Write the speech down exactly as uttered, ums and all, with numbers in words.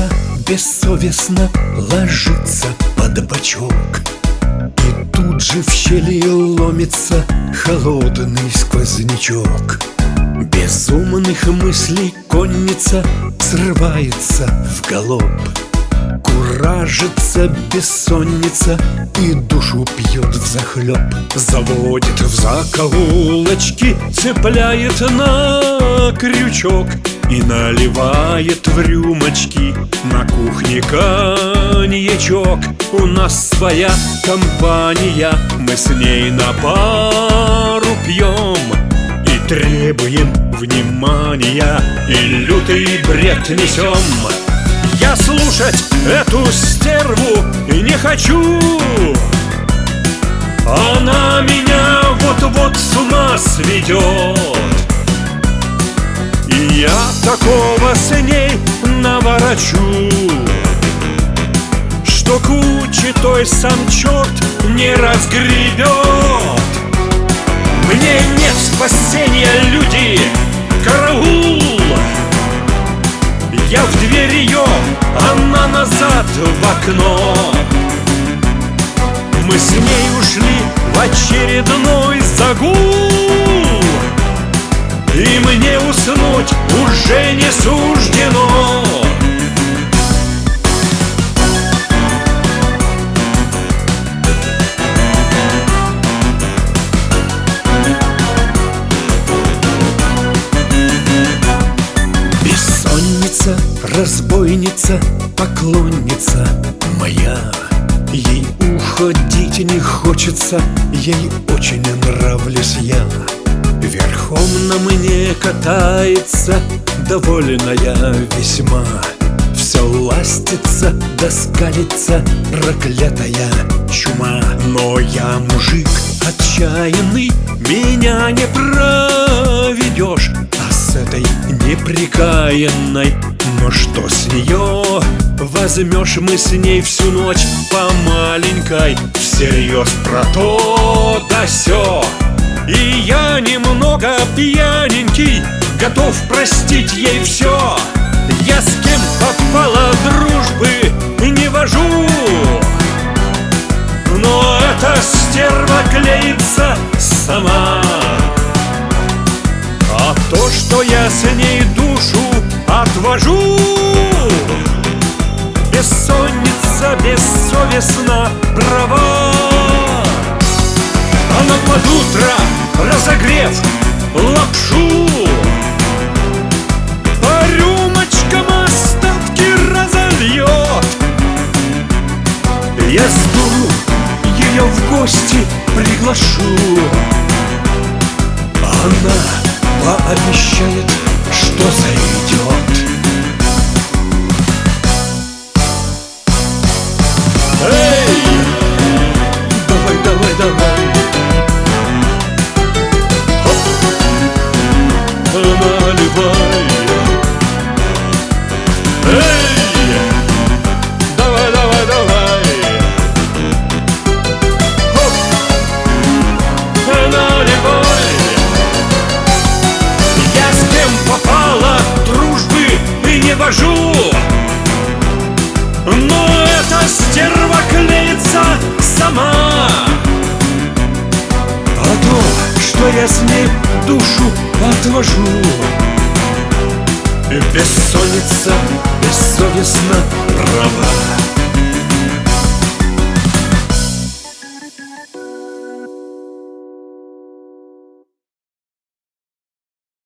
ложатся, бессовестно ложатся под бочок. И тут же в щели ломится холодный сквознячок. Безумных мыслей конница срывается в галоп. Куражится бессонница и душу пьет взахлеб. Заводит в закоулочки, цепляет на крючок и наливает в рюмочки на кухне коньячок. У нас своя компания, мы с ней на пару пьем и требуем внимания, и лютый бред несем. Я слушать эту стерву не хочу, она меня вот-вот с ума сведет. И я такого с ней наворочу, что кучи той сам черт не разгребет. Мне нет спасения, люди, караул! Я в дверь ее, она назад в окно. Мы с ней ушли в очередной загул, и мне уснуть уже не суждено. Разбойница, поклонница моя, ей уходить не хочется, ей очень нравлюсь я. Верхом на мне катается, довольная весьма, все ластится, доскалится, проклятая чума. Но я мужик отчаянный, меня не проведешь, а с этой неприкаянной, но что с нее возьмешь? Мы с ней всю ночь по маленькой всерьез про то да сё. И я немного пьяненький, готов простить ей все. Я с кем попало дружбы не вожу, но эта стерва клеится сама. А то, что я с ней душу отвожу, бессонница бессовестно права. Она под утро, разогрев лапшу, по рюмочкам остатки разольет. Я с дуру ее в гости приглашу, она пообещает, что зайдет. Эй! Давай, давай, давай. Хоп! Наливай. Эй! Давай, давай, давай. Хоп! Наливай. Я с кем попала дружбы и не вожу, но эта стерва клеится сама. А то, что я с ней душу отвожу, бессонница бессовестно права.